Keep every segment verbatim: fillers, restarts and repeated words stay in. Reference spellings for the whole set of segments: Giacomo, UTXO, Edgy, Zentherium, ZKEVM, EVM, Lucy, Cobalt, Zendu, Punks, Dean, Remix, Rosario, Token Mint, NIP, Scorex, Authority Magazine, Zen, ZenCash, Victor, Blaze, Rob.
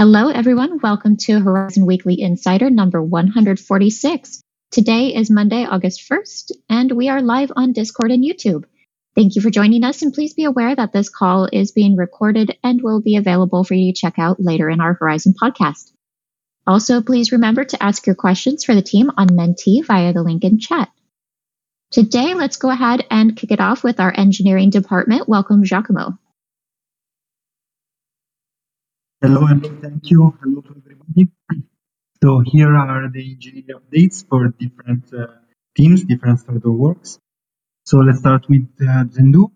Hello, everyone. Welcome to Horizon Weekly Insider number one hundred forty-six. Today is Monday, August first, and we are live on Discord and YouTube. Thank you for joining us, and please be aware that this call is being recorded and will be available for you to check out later in our Horizon podcast. Also, please remember to ask your questions for the team on Mentee via the link in chat. Today, let's go ahead and kick it off with our engineering department. Welcome, Giacomo. Hello, and thank you. Hello to everybody. So here are the engineering updates for different uh, teams, different sort of works. So let's start with uh, Zendu.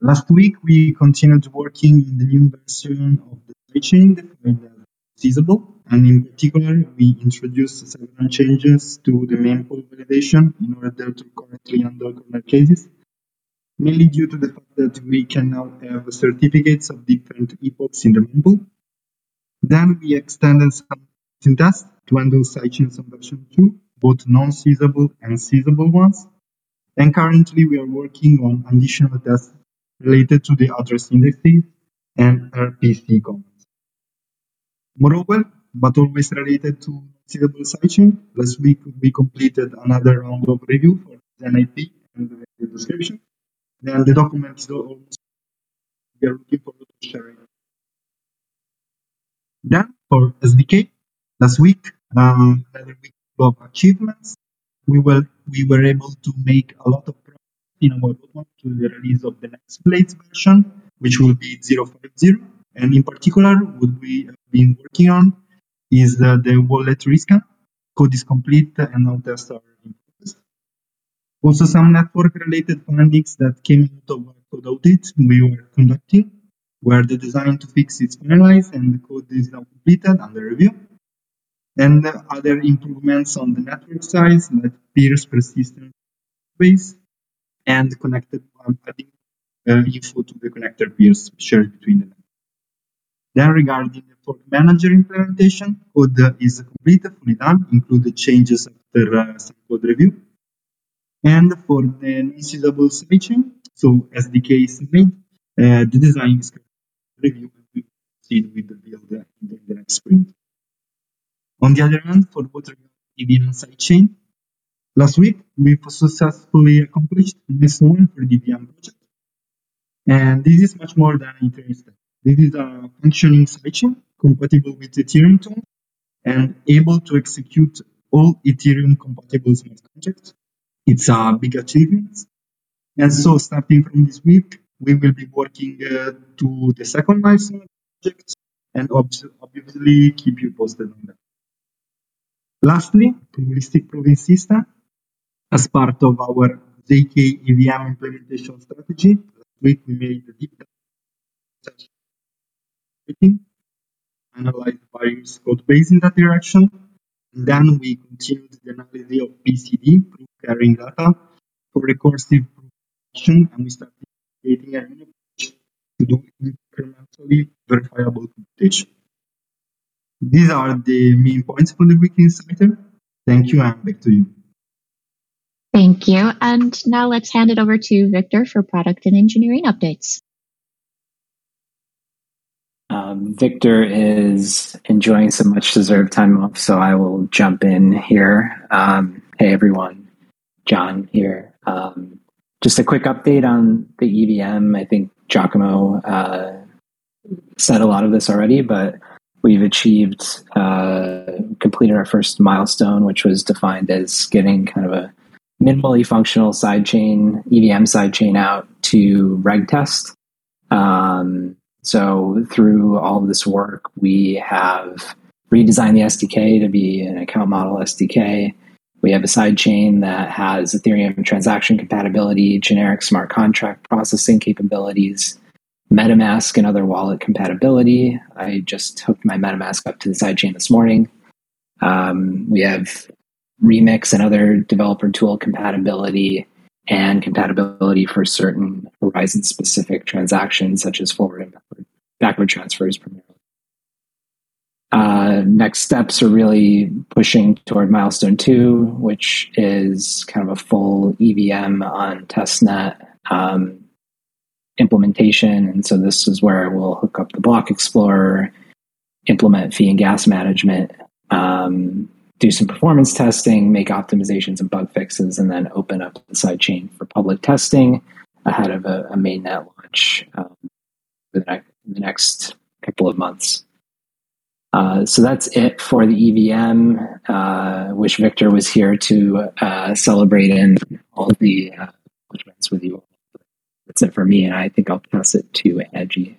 Last week, we continued working on the new version of the sidechain defined as feasible, and in particular, we introduced several changes to the main pool validation in order to correctly handle corner cases, mainly due to the fact that we can now have certificates of different epochs in the mempool. Then we extended some tasks to handle sidechains on version two, both non-seizable and seizable ones. And currently we are working on additional tasks related to the address indexes and R P C comments. Moreover, but always related to seizable sidechain, last week we completed another round of review for the N I P and the description. Then the document is almost, we are looking forward to sharing. Then for S D K, last week, um, another week of achievements, we were we were able to make a lot of progress in our roadmap to the release of the next Blaze version, which will be zero point five zero. And in particular, what we have been working on is uh, the wallet rescan. Code is complete and now tests are in progress. Also, some network-related findings that came out of our code audit we were conducting, where the design to fix is finalized and the code is now completed under review. And other improvements on the network size, like peers persistence base, and connected um, adding uh, info to the connector peers shared between them. Then regarding the fork manager implementation, code uh, is complete, fully done, included changes after uh, some code review. And for the non-seizable sidechain, so S D K is made, uh, the design is reviewed, and we proceed with the build uh, in the next sprint. On the other hand, for what regards E V M sidechain, last week we successfully accomplished this one for the E V M project. And this is much more than an interim step. This is a functioning sidechain compatible with Ethereum tool and able to execute all Ethereum compatible smart contracts. It's a big achievement. And so starting from this week, we will be working uh, to the second milestone project and obviously keep you posted on that. Lastly, probabilistic proving system. As part of our Z K E V M implementation strategy, last week we made a deep dive, analyzed various code base in that direction, and then we continued the analysis of P C D, proof carrying data, for recursive proof action, and we started creating a new approach to do incrementally verifiable computation. These are the main points for the Weekly Insider. Thank you, and back to you. Thank you. And now let's hand it over to Victor for product and engineering updates. Um, Victor is enjoying some much-deserved time off, so I will jump in here. Um, hey, everyone. John here. Um, just a quick update on the E V M. I think Giacomo uh, said a lot of this already, but we've achieved, uh, completed our first milestone, which was defined as getting kind of a minimally functional sidechain, E V M sidechain out to reg test. Um, so through all of this work, we have redesigned the S D K to be an account model S D K. We have a sidechain that has Ethereum transaction compatibility, generic smart contract processing capabilities, MetaMask and other wallet compatibility. I just hooked my MetaMask up to the sidechain this morning. Um, we have Remix and other developer tool compatibility and compatibility for certain Horizon-specific transactions, such as forward and backward, backward transfers primarily. Uh, next steps are really pushing toward milestone two, which is kind of a full E V M on testnet Um implementation. And so this is where we'll hook up the block explorer, implement fee and gas management, um, do some performance testing, make optimizations and bug fixes, and then open up the sidechain for public testing ahead of a, a mainnet launch um, in the, ne- the next couple of months. Uh, so that's it for the E V M. I uh, wish Victor was here to uh, celebrate in all the uh, accomplishments with you all. That's it for me, and I think I'll pass it to Edgy.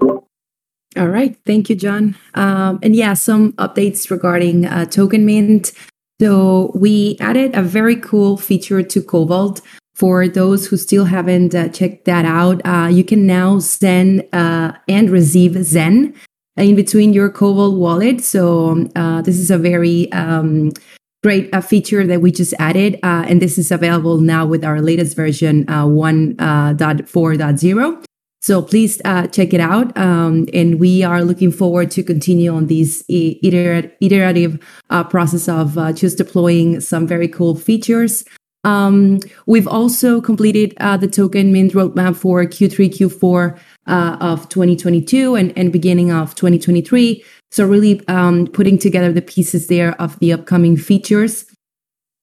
All right. Thank you, John. Um, and yeah, some updates regarding uh, Token Mint. So we added a very cool feature to Cobalt. For those who still haven't uh, checked that out, uh, you can now send uh, and receive Zen in between your Cobalt wallet. So uh, this is a very um, great uh, feature that we just added. Uh, and this is available now with our latest version uh, one point four point oh. So please uh, check it out. Um, and we are looking forward to continue on this iterative uh, process of uh, just deploying some very cool features. Um, we've also completed uh, the Token Mint roadmap for Q three, Q four uh, of twenty twenty-two and, and beginning of twenty twenty-three. So really um, putting together the pieces there of the upcoming features.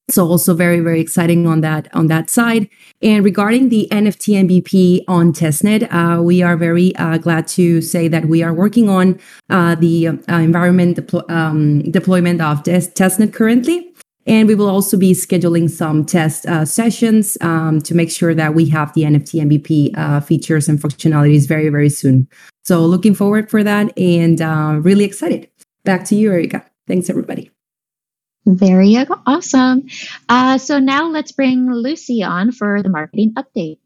So also very, very exciting on that on that side. And regarding the N F T M V P on testnet, uh, we are very uh, glad to say that we are working on uh, the uh, environment deplo- um, deployment of test- testnet currently. And we will also be scheduling some test uh, sessions um, to make sure that we have the N F T M V P uh, features and functionalities very, very soon. So looking forward for that and uh, really excited. Back to you, Erika. Thanks, everybody. Very awesome. Uh, so now let's bring Lucy on for the marketing updates.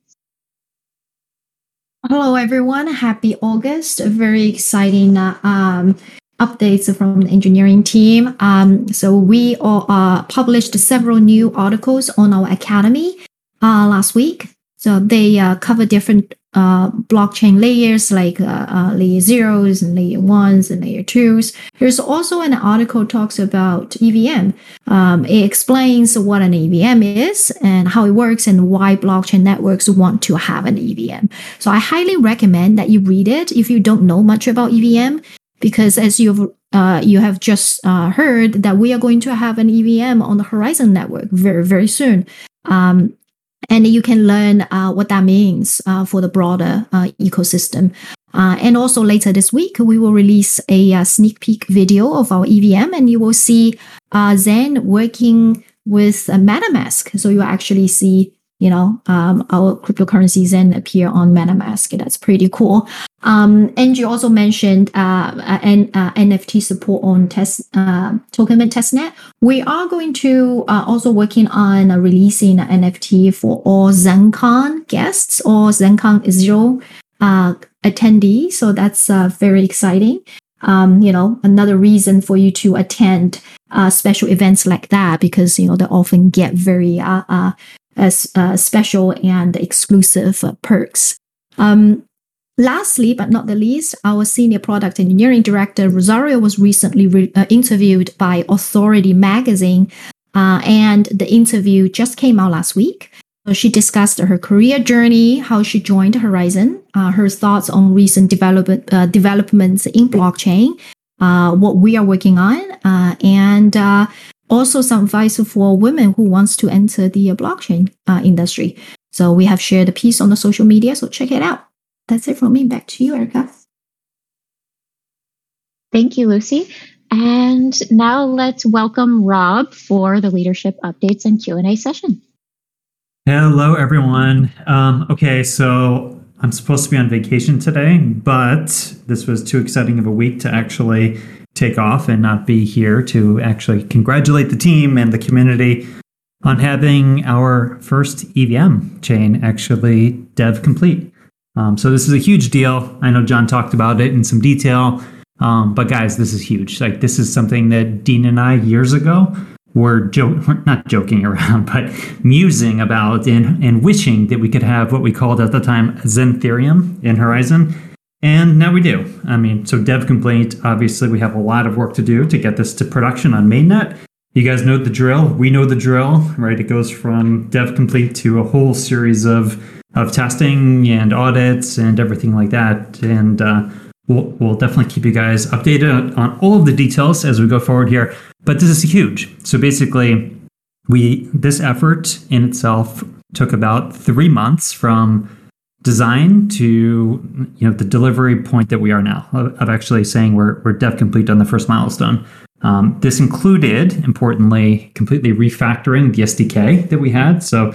Hello, everyone. Happy August. Very exciting uh, um, updates from the engineering team. Um, so we all, uh, published several new articles on our academy uh, last week. So they uh, cover different uh, blockchain layers like uh, uh, layer zeros and layer ones and layer twos. There's also an article talks about E V M. Um, it explains what an E V M is and how it works and why blockchain networks want to have an E V M. So I highly recommend that you read it if you don't know much about E V M, because as you've uh, you have just uh, heard that we are going to have an E V M on the Horizon network very, very soon. Um, And you can learn uh, what that means uh, for the broader uh, ecosystem. Uh, and also later this week, we will release a uh, sneak peek video of our E V M, and you will see uh, Zen working with uh, MetaMask. So you will actually see, you know, um, our cryptocurrency Zen appear on MetaMask. That's pretty cool. Um, and you also mentioned uh, an, uh, N F T support on test, uh, Token Mint testnet. We are going to uh, also working on uh, releasing an N F T for all ZenCon guests or ZenCon zero uh, attendees. So that's uh, very exciting. Um, you know, another reason for you to attend uh, special events like that, because, you know, they often get very uh, uh, uh, special and exclusive uh, perks. Um, Lastly, but not the least, our Senior Product Engineering Director, Rosario, was recently re- uh, interviewed by Authority Magazine, uh, and the interview just came out last week. So she discussed her career journey, how she joined Horizon, uh, her thoughts on recent develop- uh, developments in blockchain, uh, what we are working on, uh, and uh, also some advice for women who wants to enter the uh, blockchain uh, industry. So we have shared a piece on the social media, so check it out. That's it from me. Back to you, Erica. Thank you, Lucy. And now let's welcome Rob for the leadership updates and Q and A session. Hello, everyone. Um, okay, so I'm supposed to be on vacation today, but this was too exciting of a week to actually take off and not be here to actually congratulate the team and the community on having our first E V M chain actually dev complete. Um, so this is a huge deal. I know John talked about it in some detail, um, but guys, this is huge. Like, this is something that Dean and I years ago were jo- not joking around, but musing about and, and wishing that we could have what we called at the time Zentherium in Horizon. And now we do. I mean, so dev complete, obviously we have a lot of work to do to get this to production on mainnet. You guys know the drill. We know the drill, right? It goes from dev complete to a whole series of of testing and audits and everything like that. And uh, we'll, we'll definitely keep you guys updated on, on all of the details as we go forward here. But this is huge. So basically, we this effort in itself took about three months from design to you know the delivery point that we are now of, of actually saying we're we're dev complete on the first milestone. Um, this included, importantly, completely refactoring the S D K that we had. So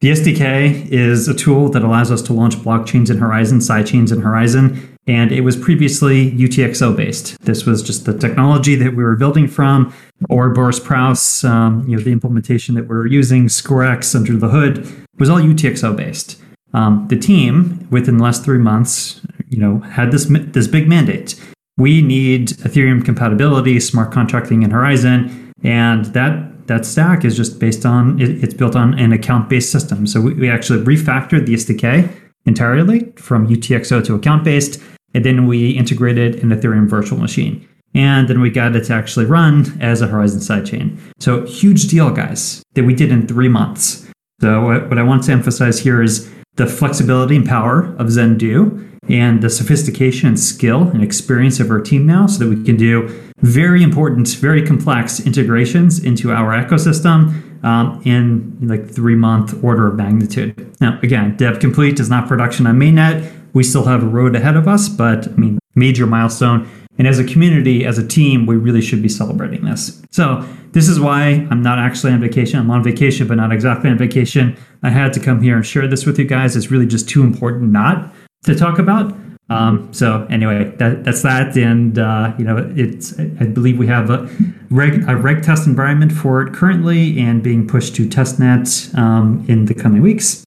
the S D K is a tool that allows us to launch blockchains in Horizon, sidechains in Horizon, and it was previously U T X O based. This was just the technology that we were building from, or Boris Prouse, um, you know, the implementation that we were using, Scorex under the hood, was all U T X O based. Um, the team, within the last three months, you know, had this this big mandate. We need Ethereum compatibility, smart contracting in Horizon, and that that stack is just based on, it, it's built on an account-based system. So we, we actually refactored the S D K entirely from U T X O to account-based, and then we integrated an Ethereum virtual machine. And then we got it to actually run as a Horizon sidechain. So huge deal, guys, that we did in three months. So what, what I want to emphasize here is the flexibility and power of Zendu, and the sophistication and skill and experience of our team now, so that we can do very important, very complex integrations into our ecosystem um, in like three-month order of magnitude. Now, again, dev complete is not production on mainnet. We still have a road ahead of us, but I mean, major milestone. And as a community, as a team, we really should be celebrating this. So this is why I'm not actually on vacation. I'm on vacation, but not exactly on vacation. I had to come here and share this with you guys. It's really just too important not to talk about. Um, so anyway, that, that's that. And, uh, you know, it's, I believe we have a reg, a reg test environment for it currently and being pushed to testnet um, in the coming weeks.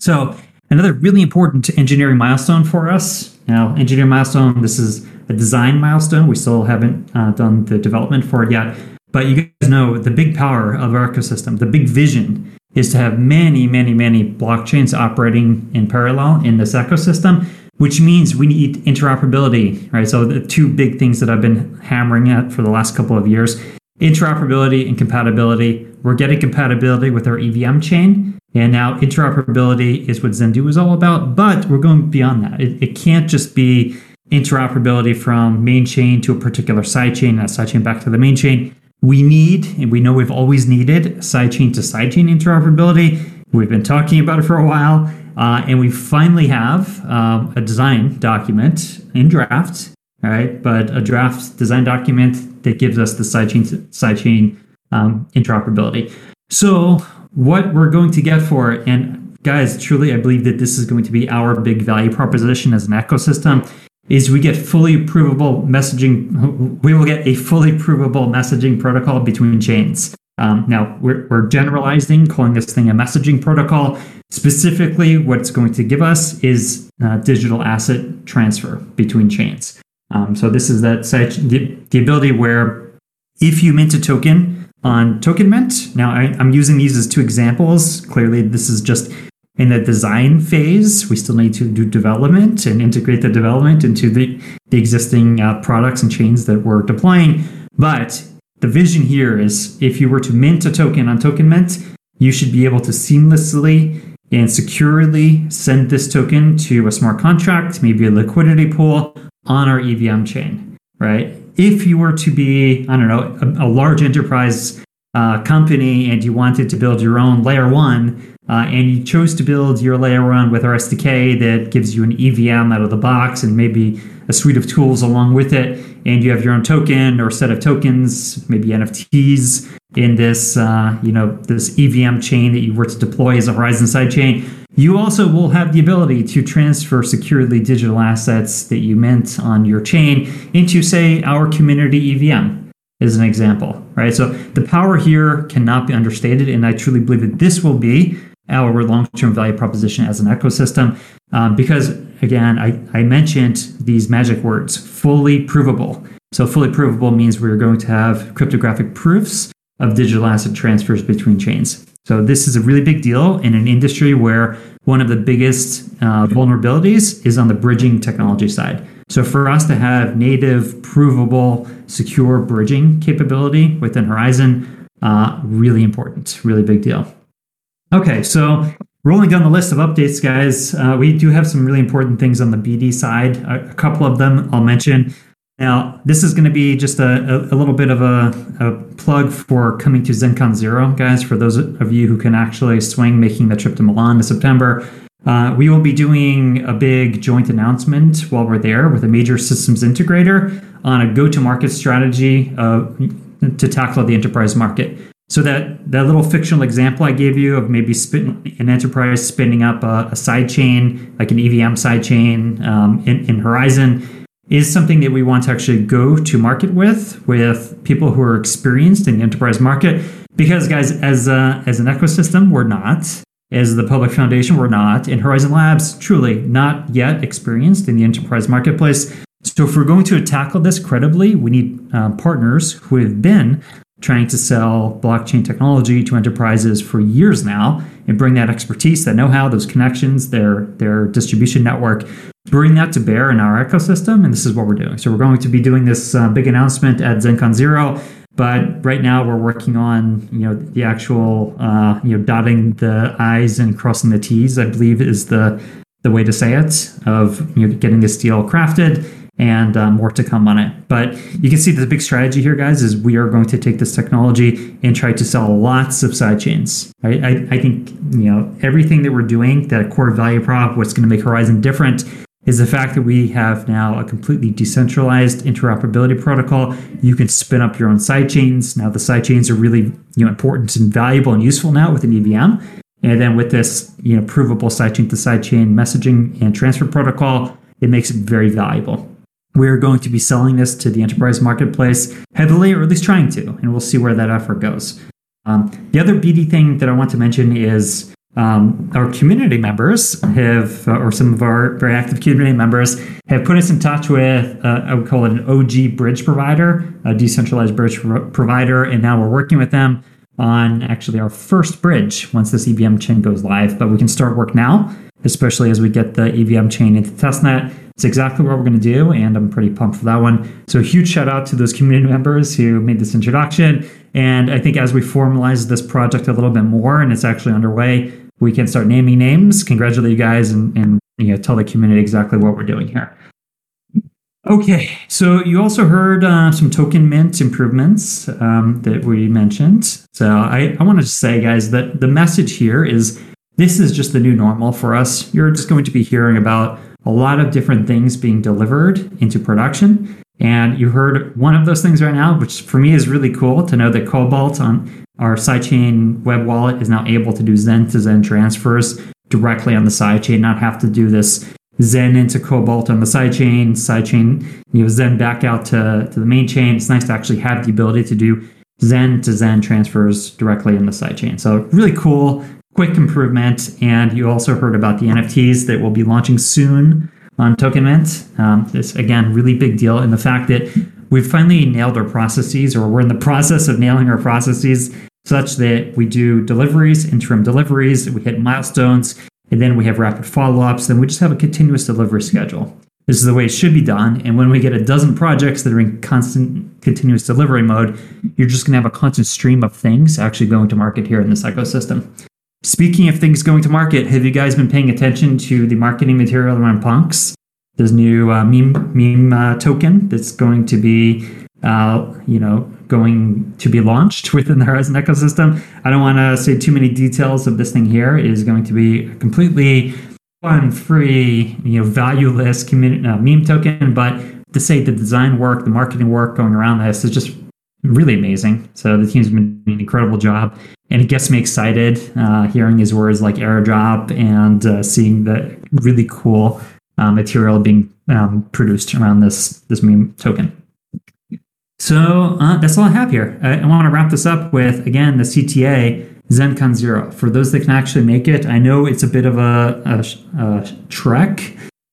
So another really important engineering milestone for us. Now, engineering milestone, this is a design milestone. We still haven't uh, done the development for it yet. But you guys know the big power of our ecosystem, the big vision is to have many, many, many blockchains operating in parallel in this ecosystem, which means we need interoperability, right? So the two big things that I've been hammering at for the last couple of years, interoperability and compatibility. We're getting compatibility with our E V M chain, and now interoperability is what Zendu is all about, but we're going beyond that. It, it can't just be interoperability from main chain to a particular sidechain, and that sidechain back to the main chain. We need, and we know we've always needed, sidechain to sidechain interoperability. We've been talking about it for a while, uh, and we finally have um, a design document in draft, all right? But a draft design document that gives us the sidechain to sidechain um, interoperability. So what we're going to get for it, and guys, truly, I believe that this is going to be our big value proposition as an ecosystem, is we get fully provable messaging. We will get a fully provable messaging protocol between chains. Um, now, we're, we're generalizing, calling this thing a messaging protocol. Specifically, what it's going to give us is uh, digital asset transfer between chains. Um, so this is that the, the ability where if you mint a token on Token Mint, now I, I'm using these as two examples. Clearly, this is just in the design phase. We still need to do development and integrate the development into the, the existing uh, products and chains that we're deploying. But the vision here is if you were to mint a token on Token Mint, you should be able to seamlessly and securely send this token to a smart contract, maybe a liquidity pool on our E V M chain, right? If you were to be, I don't know, a, a large enterprise uh, company and you wanted to build your own layer one, Uh, and you chose to build your layer on with our S D K that gives you an E V M out of the box and maybe a suite of tools along with it, and you have your own token or set of tokens, maybe N F Ts in this, uh, you know, this E V M chain that you were to deploy as a Horizon sidechain. You also will have the ability to transfer securely digital assets that you mint on your chain into, say, our community E V M. Is an example, right? So the power here cannot be understated, and I truly believe that this will be our long-term value proposition as an ecosystem, um, because again, I, I mentioned these magic words, fully provable. So fully provable means we're going to have cryptographic proofs of digital asset transfers between chains. So this is a really big deal in an industry where one of the biggest uh, vulnerabilities is on the bridging technology side. So for us to have native, provable, secure bridging capability within Horizon, uh, really important, really big deal. Okay, so Rolling down the list of updates, guys, uh, we do have some really important things on the B D side. A, a couple of them I'll mention. Now, this is going to be just a, a, a little bit of a, a plug for coming to ZenCon Zero, guys, for those of you who can actually swing making the trip to Milan this September. Uh, we will be doing a big joint announcement while we're there with a major systems integrator on a go-to-market strategy uh, to tackle the enterprise market. So that, that little fictional example I gave you of maybe spin, an enterprise spinning up a, a sidechain, like an E V M sidechain um, in, in Horizon, is something that we want to actually go to market with, with people who are experienced in the enterprise market. Because, guys, as a, as an ecosystem, we're not. As the public foundation, we're not. And Horizon Labs, truly not yet experienced in the enterprise marketplace. So if we're going to tackle this credibly, we need uh, partners who have been trying to sell blockchain technology to enterprises for years now and bring that expertise, that know-how, those connections, their their distribution network, bring that to bear in our ecosystem. And this is what we're doing. So we're going to be doing this uh, big announcement at ZenCon Zero. But right now we're working on, you know, the actual, uh, you know, dotting the I's and crossing the T's, I believe is the the way to say it, of, you know, getting this deal crafted. And uh, more to come on it. But you can see the big strategy here, guys, is we are going to take this technology and try to sell lots of sidechains. Right? I, I think, you know, everything that we're doing, that core value prop, what's going to make Horizon different is the fact that we have now a completely decentralized interoperability protocol. You can spin up your own sidechains. Now the sidechains are really, you know, important and valuable and useful now with an E V M. And then with this, you know, provable sidechain to sidechain messaging and transfer protocol, it makes it very valuable. We're going to be selling this to the enterprise marketplace heavily, or at least trying to, and we'll see where that effort goes. Um, the other B D thing that I want to mention is um, our community members have, uh, or some of our very active community members, have put us in touch with, uh, I would call it an O G bridge provider, a decentralized bridge pro- provider, and now we're working with them on actually our first bridge once this E V M chain goes live. But we can start work now, especially as we get the E V M chain into testnet. It's exactly what we're going to do, and I'm pretty pumped for that one. So a huge shout out to those community members who made this introduction. And I think as we formalize this project a little bit more, and it's actually underway, we can start naming names, congratulate you guys, and, and you know, tell the community exactly what we're doing here. Okay, so you also heard uh, some Token Mint improvements um, that we mentioned. So I, I want to say, guys, that the message here is this is just the new normal for us. You're just going to be hearing about a lot of different things being delivered into production. And you heard one of those things right now, which for me is really cool to know that Cobalt on our sidechain web wallet is now able to do Zen to Zen transfers directly on the sidechain, not have to do this Zen into Cobalt on the sidechain, sidechain, you know, Zen back out to, to the main chain. It's nice to actually have the ability to do Zen to Zen transfers directly in the sidechain. So really cool. Quick improvement, and you also heard about the N F Ts that will be launching soon on Token Mint. Um, this, again, really big deal, and the fact that we've finally nailed our processes, or we're in the process of nailing our processes, such that we do deliveries, interim deliveries, we hit milestones, and then we have rapid follow-ups, then we just have a continuous delivery schedule. This is the way it should be done, and when we get a dozen projects that are in constant continuous delivery mode, you're just going to have a constant stream of things actually going to market here in this ecosystem. Speaking of things going to market, have you guys been paying attention to the marketing material around Punks? There's new uh, meme meme uh, token that's going to be, uh, you know, going to be launched within the Horizon ecosystem. I don't want to say too many details of this thing here. It is going to be a completely fun, free, you know, valueless community, uh, meme token. But to say the design work, the marketing work going around this is just really amazing. So the team's been doing an incredible job. And it gets me excited uh, hearing his words like airdrop and uh, seeing the really cool uh, material being um, produced around this, this meme token. So uh, that's all I have here. I, I want to wrap this up with, again, the C T A ZenCon Zero. For those that can actually make it, I know it's a bit of a, a, a trek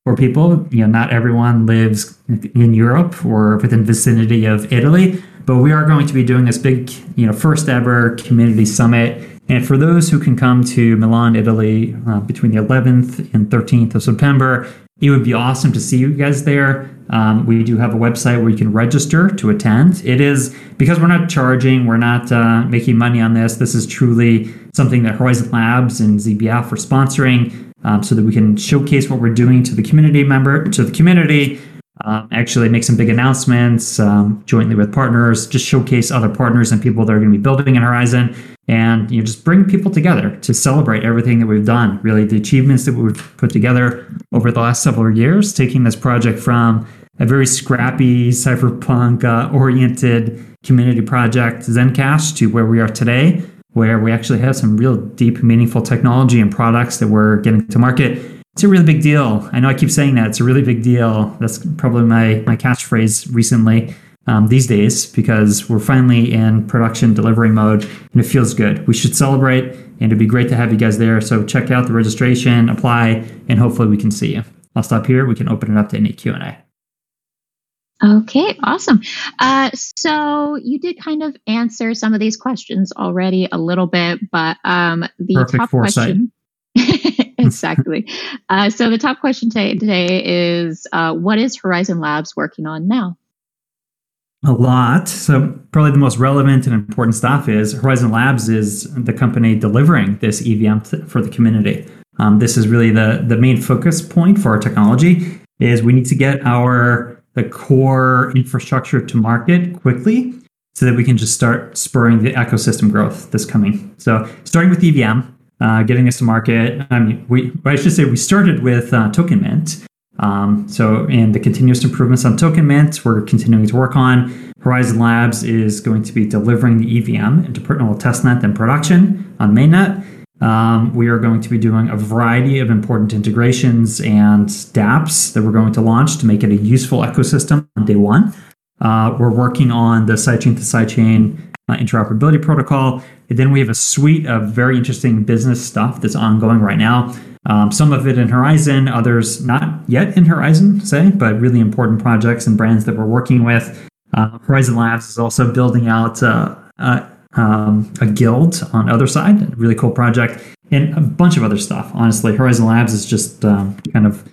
for people. You know, not everyone lives in Europe or within vicinity of Italy. But we are going to be doing this big, you know, first ever community summit. And for those who can come to Milan, Italy, uh, between the eleventh and thirteenth of September, it would be awesome to see you guys there. Um, we do have a website where you can register to attend. It is, because we're not charging, we're not uh, making money on this. This is truly something that Horizon Labs and Z B F are sponsoring, um, so that we can showcase what we're doing to the community member, to the community, um, actually make some big announcements um, jointly with partners, just showcase other partners and people that are going to be building in Horizon, and you know, just bring people together to celebrate everything that we've done, really the achievements that we've put together over the last several years, taking this project from a very scrappy, cypherpunk-oriented uh, community project, ZenCash, to where we are today, where we actually have some real deep, meaningful technology and products that we're getting to market. It's a really big deal. I know I keep saying that. It's a really big deal. That's probably my, my catchphrase recently. Um, these days, because we're finally in production delivery mode and it feels good. We should celebrate, and it'd be great to have you guys there. So check out the registration, apply, and hopefully we can see you. I'll stop here. We can open it up to any Q and A. Okay, awesome. Uh, so you did kind of answer some of these questions already a little bit, but um, the Perfect top foresight. question... exactly. uh, so the top question t- today is, uh, what is Horizon Labs working on now? A lot. So probably the most relevant and important stuff is Horizon Labs is the company delivering this E V M th- for the community. Um, this is really the, the main focus point for our technology is we need to get our the core infrastructure to market quickly so that we can just start spurring the ecosystem growth this coming. So starting with E V M, uh, getting us to market. I mean, we I should say we started with uh, Token Mint. Um, so, and the continuous improvements on Token Mint, we're continuing to work on. Horizon Labs is going to be delivering the E V M into internal testnet and production on mainnet. Um, we are going to be doing a variety of important integrations and dApps that we're going to launch to make it a useful ecosystem on day one. Uh, we're working on the sidechain to sidechain uh, interoperability protocol. And then we have a suite of very interesting business stuff that's ongoing right now. Um, some of it in Horizon, others not yet in Horizon, say, but really important projects and brands that we're working with. Uh, Horizon Labs is also building out uh, uh, um, a guild on the other side, a really cool project, and a bunch of other stuff. Honestly, Horizon Labs is just um, kind of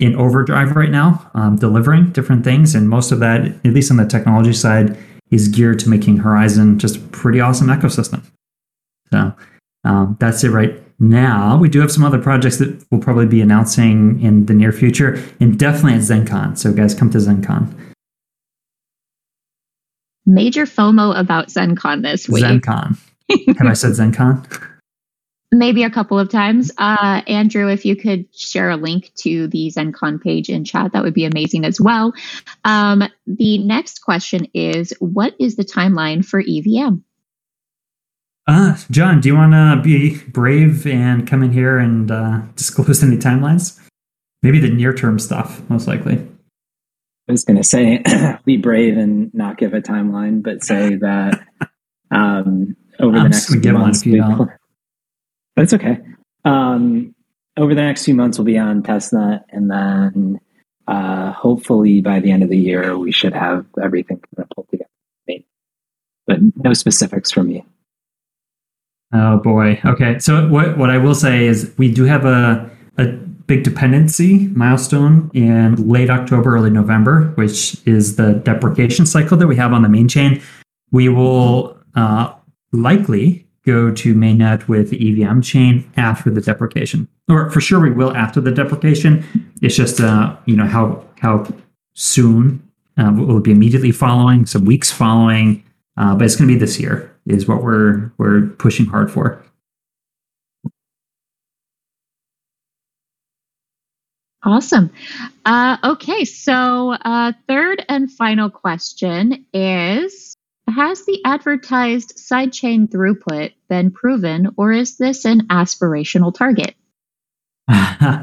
in overdrive right now, um, delivering different things, and most of that, at least on the technology side, is geared to making Horizon just a pretty awesome ecosystem. So um, that's it, right? Now, we do have some other projects that we'll probably be announcing in the near future, and definitely at ZenCon. So, guys, come to ZenCon. Major FOMO about ZenCon this week. ZenCon. Have I said ZenCon? Maybe a couple of times. Uh, Andrew, if you could share a link to the ZenCon page in chat, that would be amazing as well. Um, the next question is, what is the timeline for E V M? Uh, John, do you want to be brave and come in here and uh, disclose any timelines? Maybe the near-term stuff, most likely. I was going to say, be brave and not give a timeline, but say that um, over I'm the next few months... Few that's okay. Um, over the next few months, we'll be on testnet, and then uh, hopefully by the end of the year, we should have everything pulled together. But no specifics from me. Oh boy. Okay. So what what I will say is we do have a a big dependency milestone in late October, early November, which is the deprecation cycle that we have on the main chain. We will uh, likely go to mainnet with the E V M chain after the deprecation, or for sure we will after the deprecation. It's just uh you know how how soon uh, will it be immediately following, some weeks following, uh, but it's going to be this year. Is what we're we're pushing hard for. Awesome. Uh, okay, so uh, third and final question is, has the advertised sidechain throughput been proven, or is this an aspirational target? uh,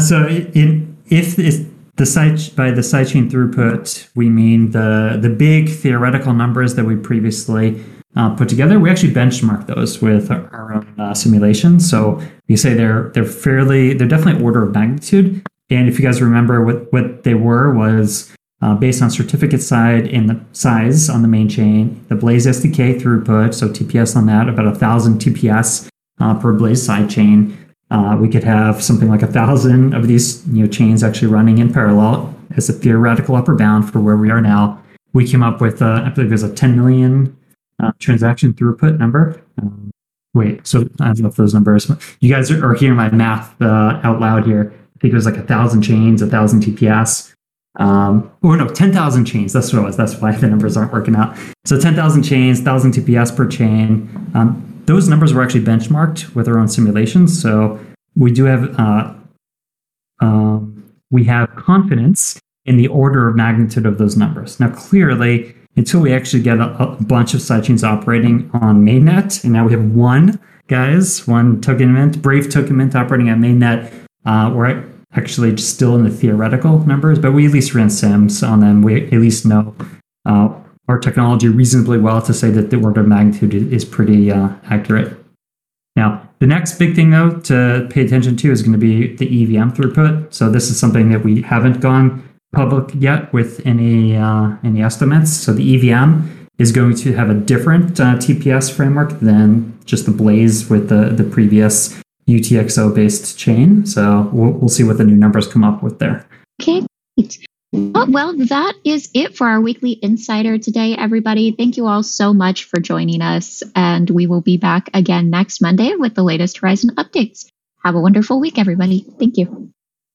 so it, it, if it's The side, by the sidechain throughput, we mean the, the big theoretical numbers that we previously uh, put together. We actually benchmark those with our, our own uh, simulations. So we say they're they're fairly they're definitely order of magnitude. And if you guys remember, what, what they were was uh, based on certificate side and the size on the main chain, the Blaze S D K throughput, so T P S on that, about a thousand T P S uh, per Blaze sidechain. Uh, we could have something like a thousand of these you know, chains actually running in parallel as a theoretical upper bound for where we are now. We came up with, uh, I believe there's a ten million uh, transaction throughput number. Um, wait, so I don't know if those numbers, you guys are, are hearing my math uh, out loud here. I think it was like a thousand chains, a thousand T P S. Um, or no, ten thousand chains. That's what it was. That's why the numbers aren't working out. So ten thousand chains, one thousand T P S per chain. Um, those numbers were actually benchmarked with our own simulations. So we do have, uh, um, we have confidence in the order of magnitude of those numbers. Now, clearly, until we actually get a, a bunch of sidechains operating on mainnet, and now we have one, guys, one Token Mint, Brave Token Mint operating at mainnet. Uh, we're at, actually still in the theoretical numbers, but we at least ran sims on them. We at least know uh, our technology reasonably well to say that the order of magnitude is pretty uh, accurate. Now, the next big thing, though, to pay attention to is going to be the E V M throughput. So this is something that we haven't gone public yet with any, uh, any estimates. So the E V M is going to have a different uh, T P S framework than just the Blaze with the, the previous U T X O based chain. So we'll, we'll see what the new numbers come up with there. Okay. Well, well, that is it for our weekly insider today, everybody. Thank you all so much for joining us. And we will be back again next Monday with the latest Horizon updates. Have a wonderful week, everybody. Thank you.